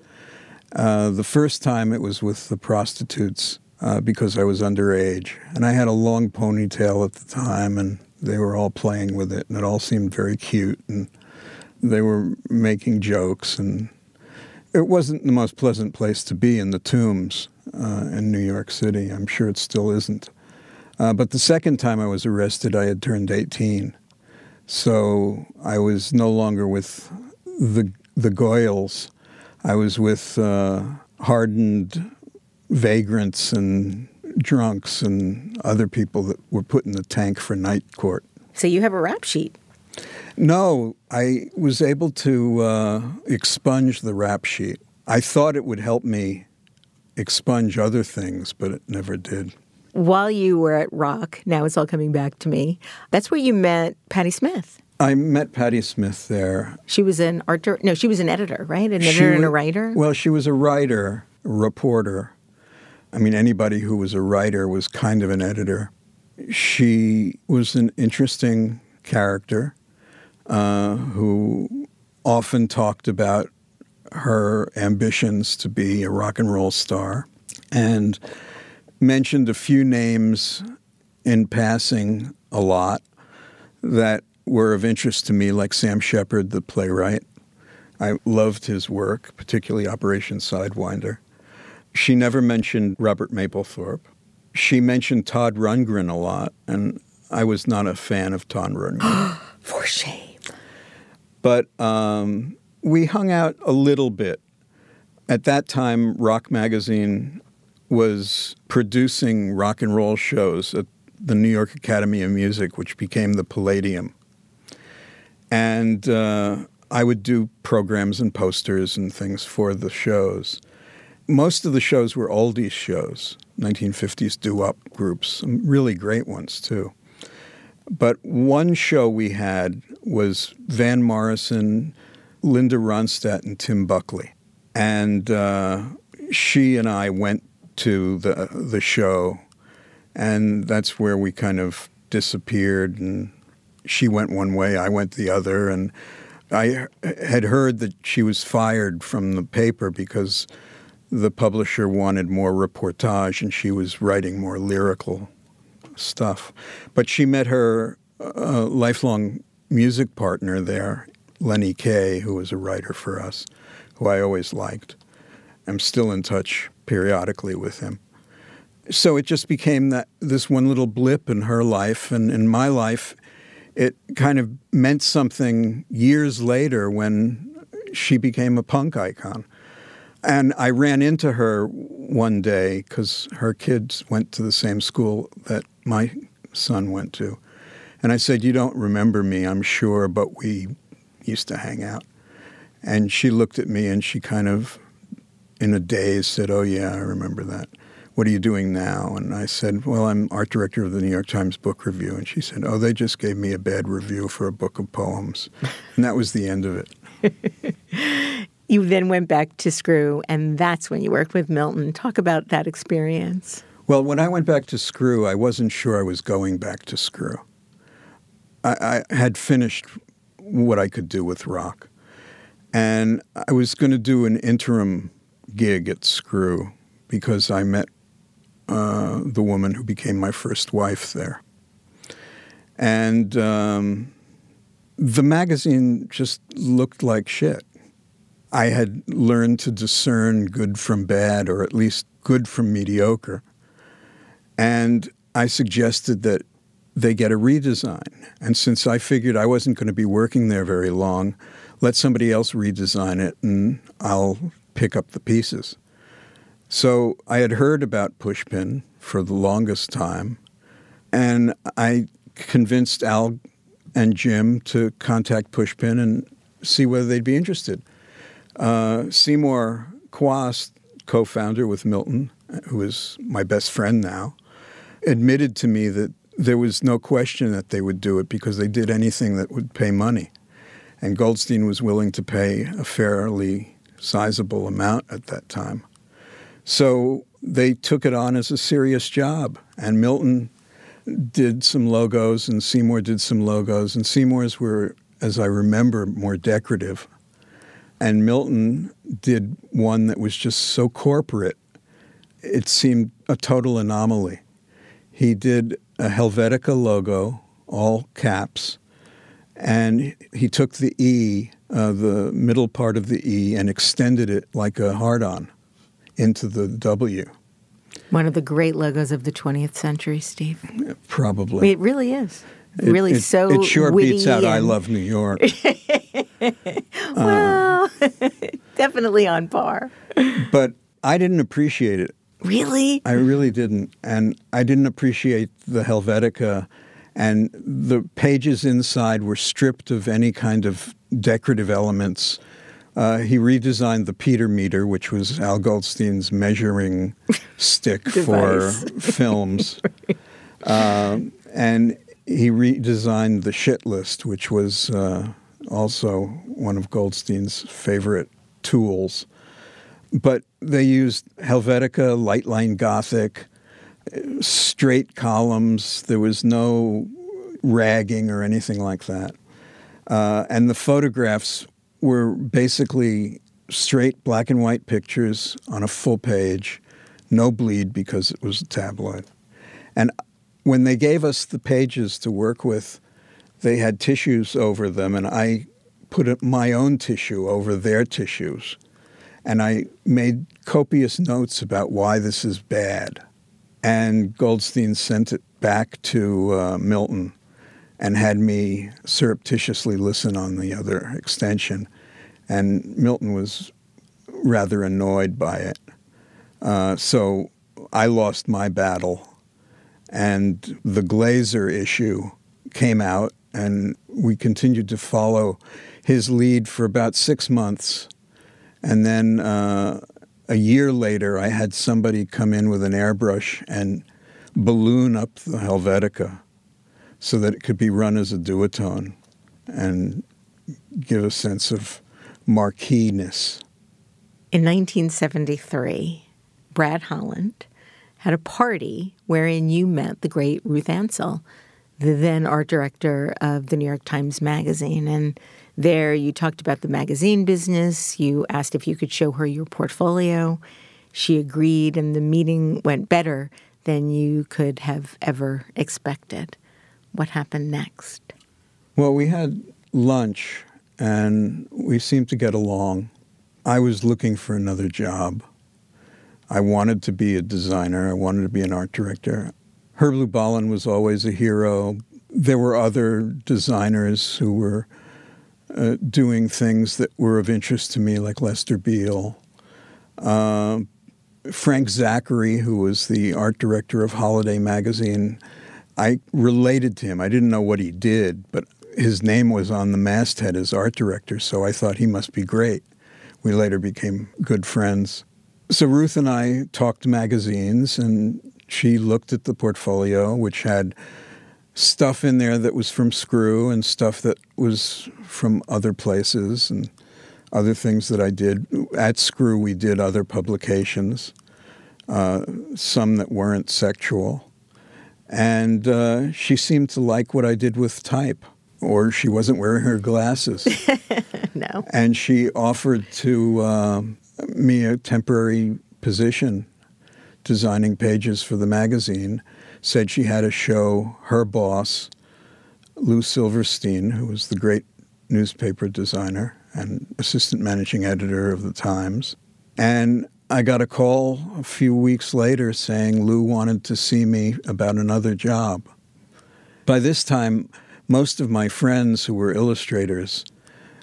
The first time it was with the prostitutes because I was underage. And I had a long ponytail at the time, and they were all playing with it, and it all seemed very cute. And they were making jokes, and it wasn't the most pleasant place to be in the Tombs in New York City. I'm sure it still isn't. But the second time I was arrested, I had turned 18. So I was no longer with the Goyles. I was with hardened vagrants and drunks and other people that were put in the tank for night court. So you have a rap sheet? No, I was able to expunge the rap sheet. I thought it would help me expunge other things, but it never did. While you were at Rock, now it's all coming back to me, that's where you met Patti Smith. I met Patti Smith there. She was an she was an editor, right? An editor and a writer? Well, she was a writer, a reporter. I mean, anybody who was a writer was kind of an editor. She was an interesting character who often talked about her ambitions to be a rock and roll star and mentioned a few names in passing a lot that were of interest to me, like Sam Shepard, the playwright. I loved his work, particularly Operation Sidewinder. She never mentioned Robert Mapplethorpe. She mentioned Todd Rundgren a lot, and I was not a fan of Todd Rundgren. For shame. But we hung out a little bit. At that time, Rock magazine was producing rock and roll shows at the New York Academy of Music, which became the Palladium. And I would do programs and posters and things for the shows. Most of the shows were oldies shows, 1950s doo-wop groups, some really great ones too. But one show we had was Van Morrison, Linda Ronstadt, and Tim Buckley. And she and I went to the show, and that's where we kind of disappeared, and she went one way, I went the other, and I had heard that she was fired from the paper because the publisher wanted more reportage and she was writing more lyrical stuff. But she met her lifelong music partner there, Lenny Kaye, who was a writer for us, who I always liked. I'm still in touch periodically with him. So it just became this one little blip in her life and in my life. It kind of meant something years later when she became a punk icon. And I ran into her one day because her kids went to the same school that my son went to. And I said, "You don't remember me, I'm sure, but we used to hang out." And she looked at me and she kind of, in a daze, said, "Oh yeah, I remember that. What are you doing now?" And I said, "Well, I'm art director of the New York Times Book Review." And she said, "Oh, they just gave me a bad review for a book of poems." And that was the end of it. You then went back to Screw, and that's when you worked with Milton. Talk about that experience. Well, when I went back to Screw, I wasn't sure I was going back to Screw. I had finished what I could do with Rock. And I was going to do an interim gig at Screw because I met the woman who became my first wife there. And the magazine just looked like shit. I had learned to discern good from bad, or at least good from mediocre. And I suggested that they get a redesign. And since I figured I wasn't going to be working there very long, let somebody else redesign it and I'll pick up the pieces. So I had heard about Pushpin for the longest time, and I convinced Al and Jim to contact Pushpin and see whether they'd be interested. Seymour Quast, co-founder with Milton, who is my best friend now, admitted to me that there was no question that they would do it because they did anything that would pay money. And Goldstein was willing to pay a fairly sizable amount at that time. So they took it on as a serious job. And Milton did some logos, and Seymour did some logos. And Seymour's were, as I remember, more decorative. And Milton did one that was just so corporate, it seemed a total anomaly. He did a Helvetica logo, all caps, and he took the E, the middle part of the E, and extended it like a hard-on into the W. One of the great logos of the 20th century, Steve. Probably. I mean, it really is. It sure beats out I Love New York. Well, definitely on par. But I didn't appreciate it. Really? I really didn't. And I didn't appreciate the Helvetica. And the pages inside were stripped of any kind of decorative elements. He redesigned the Peter meter, which was Al Goldstein's measuring stick for films. And he redesigned the shit list, which was also one of Goldstein's favorite tools. But they used Helvetica, Lightline Gothic, straight columns. There was no ragging or anything like that. And the photographs were basically straight black and white pictures on a full page, no bleed because it was a tabloid. And when they gave us the pages to work with, they had tissues over them, and I put my own tissue over their tissues. And I made copious notes about why this is bad. And Goldstein sent it back to Milton and had me surreptitiously listen on the other extension. And Milton was rather annoyed by it. So I lost my battle. And the Glaser issue came out, and we continued to follow his lead for about 6 months. And then a year later, I had somebody come in with an airbrush and balloon up the Helvetica so that it could be run as a duotone and give a sense of marquee-ness. In 1973, Brad Holland had a party wherein you met the great Ruth Ansell, the then art director of the New York Times Magazine. And there you talked about the magazine business. You asked if you could show her your portfolio. She agreed, and the meeting went better than you could have ever expected. What happened next? Well, we had lunch, and we seemed to get along. I was looking for another job. I wanted to be a designer. I wanted to be an art director. Herb Lubalin was always a hero. There were other designers who were doing things that were of interest to me, like Lester Beale. Frank Zachary, who was the art director of Holiday magazine, I related to him. I didn't know what he did, but his name was on the masthead as art director, so I thought he must be great. We later became good friends. So Ruth and I talked magazines, and she looked at the portfolio, which had stuff in there that was from Screw and stuff that was from other places, and other things that I did. At Screw, we did other publications, some that weren't sexual. And she seemed to like what I did with type, or she wasn't wearing her glasses. No. And she offered to me a temporary position designing pages for the magazine, said she had a show, her boss, Lou Silverstein, who was the great newspaper designer and assistant managing editor of the Times. And I got a call a few weeks later saying Lou wanted to see me about another job. By this time, most of my friends who were illustrators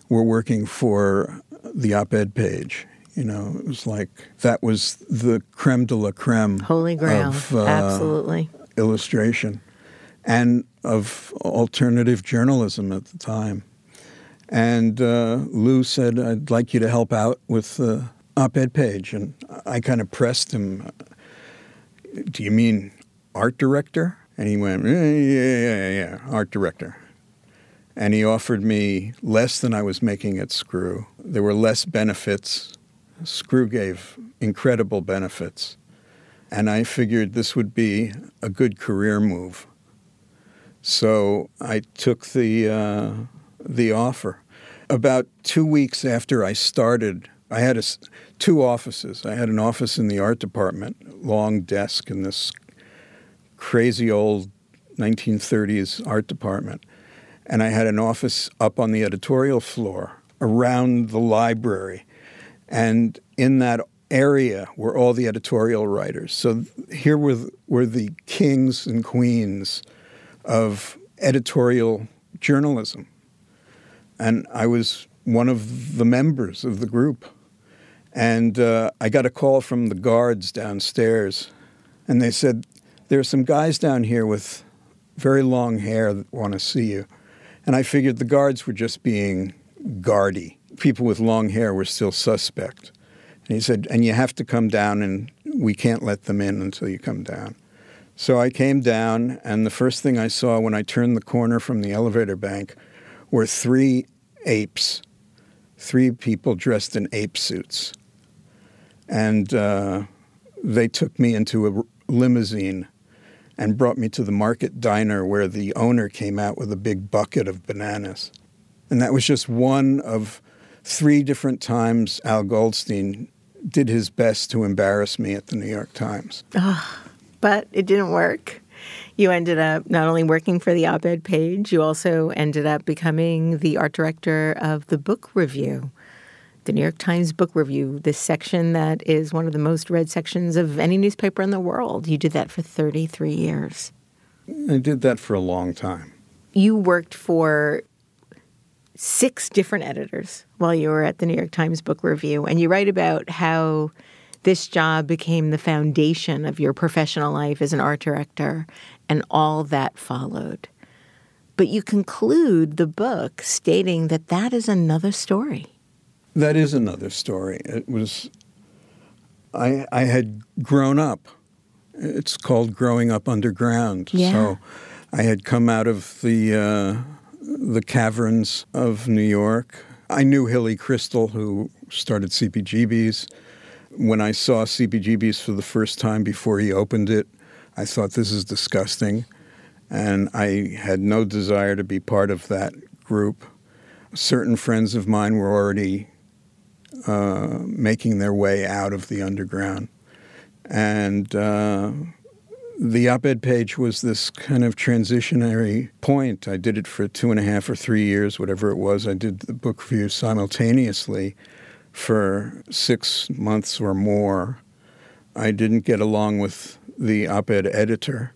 were working for the op-ed page. You know, it was like, that was the creme de la creme. Holy grail, of, absolutely. Illustration and of alternative journalism at the time. And Lou said, I'd like you to help out with the op-ed page. And I kind of pressed him, do you mean art director? And he went, yeah, art director. And he offered me less than I was making at Screw. There were less benefits. Screw gave incredible benefits. And I figured this would be a good career move. So I took the offer. About 2 weeks after I started, I had two offices. I had an office in the art department, long desk in this crazy old 1930s art department. And I had an office up on the editorial floor around the library. And in that area were all the editorial writers. So here were the kings and queens of editorial journalism. And I was one of the members of the group. And I got a call from the guards downstairs. And they said, there are some guys down here with very long hair that want to see you. And I figured the guards were just being guardy. People with long hair were still suspect. And he said, and you have to come down, and we can't let them in until you come down. So I came down, and the first thing I saw when I turned the corner from the elevator bank were three apes, three people dressed in ape suits. And they took me into a limousine and brought me to the market diner where the owner came out with a big bucket of bananas. And that was just one of three different times Al Goldstein did his best to embarrass me at the New York Times. Oh, but it didn't work. You ended up not only working for the op-ed page, you also ended up becoming the art director of the book review, the New York Times book review, this section that is one of the most read sections of any newspaper in the world. You did that for 33 years. I did that for a long time. You worked for 6 different editors while you were at the New York Times book review, and you write about how this job became the foundation of your professional life as an art director, and all that followed. But you conclude the book stating that that is another story. That is another story. It was, I had grown up. It's called Growing Up Underground. Yeah. So I had come out of the caverns of New York. I knew Hilly Crystal, who started CBGB's. When I saw CBGB's for the first time before he opened it, I thought, this is disgusting. And I had no desire to be part of that group. Certain friends of mine were already making their way out of the underground. And the op-ed page was this kind of transitionary point. I did it for 2.5 or 3 years, whatever it was. I did the book review simultaneously for 6 months or more. I didn't get along with the op-ed editor.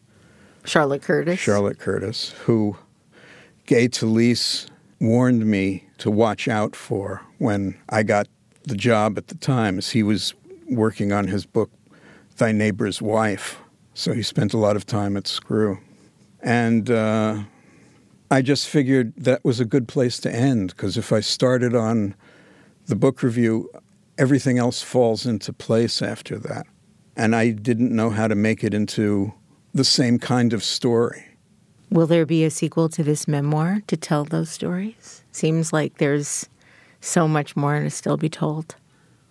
Charlotte Curtis, who Gay Talese warned me to watch out for when I got the job at the Times. He was working on his book, Thy Neighbor's Wife. So he spent a lot of time at Screw. And I just figured that was a good place to end, because if I started on the book review, everything else falls into place after that. And I didn't know how to make it into the same kind of story. Will there be a sequel to this memoir to tell those stories? Seems like there's so much more to still be told?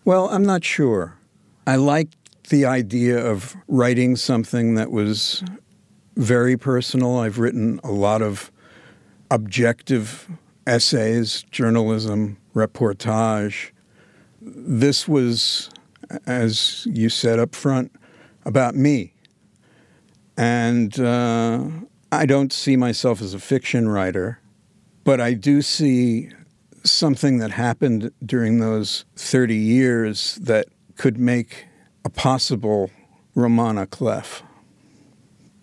Well, I'm not sure. I like the idea of writing something that was very personal. I've written a lot of objective essays, journalism, reportage. This was, as you said up front, about me. And I don't see myself as a fiction writer, but I do see something that happened during those 30 years that could make a possible Romana Clef.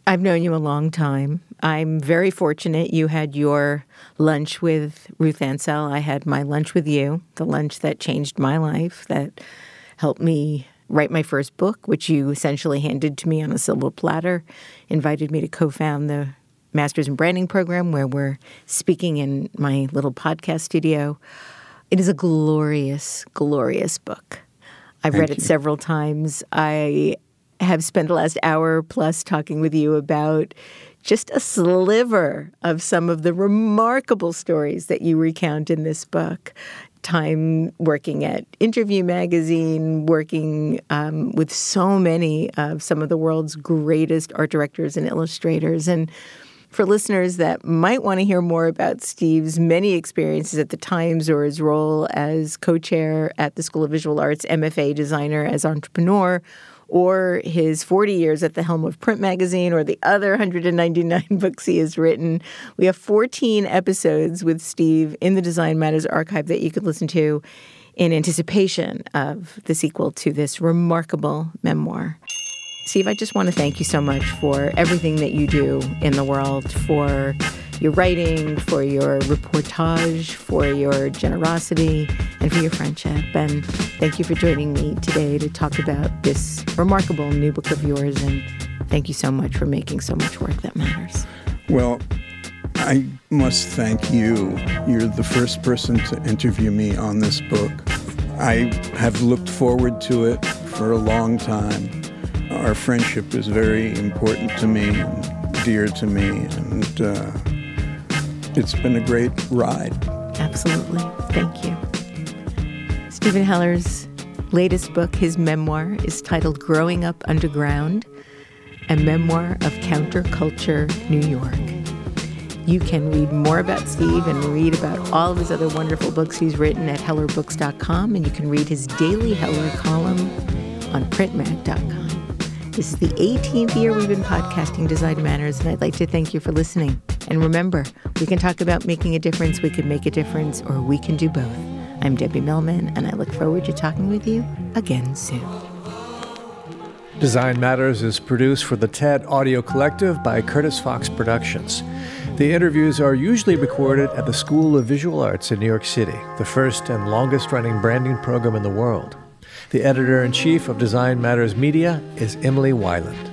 I've known you a long time. I'm very fortunate you had your lunch with Ruth Ansell. I had my lunch with you, the lunch that changed my life, that helped me write my first book, which you essentially handed to me on a silver platter, invited me to co-found the Masters in Branding program where we're speaking in my little podcast studio. It is a glorious, glorious book. I've read it several times. I have spent the last hour plus talking with you about just a sliver of some of the remarkable stories that you recount in this book. Time working at Interview Magazine, working with so many of some of the world's greatest art directors and illustrators. And for listeners that might want to hear more about Steve's many experiences at the Times or his role as co-chair at the School of Visual Arts, MFA designer as entrepreneur, or his 40 years at the helm of Print Magazine, or the other 199 books he has written. We have 14 episodes with Steve in the Design Matters archive that you could listen to in anticipation of the sequel to this remarkable memoir. Steve, I just want to thank you so much for everything that you do in the world, for your writing, for your reportage, for your generosity, and for your friendship. And thank you for joining me today to talk about this remarkable new book of yours. And thank you so much for making so much work that matters. Well, I must thank you. You're the first person to interview me on this book. I have looked forward to it for a long time. Our friendship is very important to me and dear to me, and it's been a great ride. Absolutely. Thank you. Steven Heller's latest book, his memoir, is titled Growing Up Underground, a memoir of counterculture New York. You can read more about Steve and read about all of his other wonderful books he's written at hellerbooks.com, and you can read his daily Heller column on printmag.com. This is the 18th year we've been podcasting Design Matters, and I'd like to thank you for listening. And remember, we can talk about making a difference, we can make a difference, or we can do both. I'm Debbie Millman, and I look forward to talking with you again soon. Design Matters is produced for the TED Audio Collective by Curtis Fox Productions. The interviews are usually recorded at the School of Visual Arts in New York City, the first and longest-running branding program in the world. The editor-in-chief of Design Matters Media is Emily Weiland.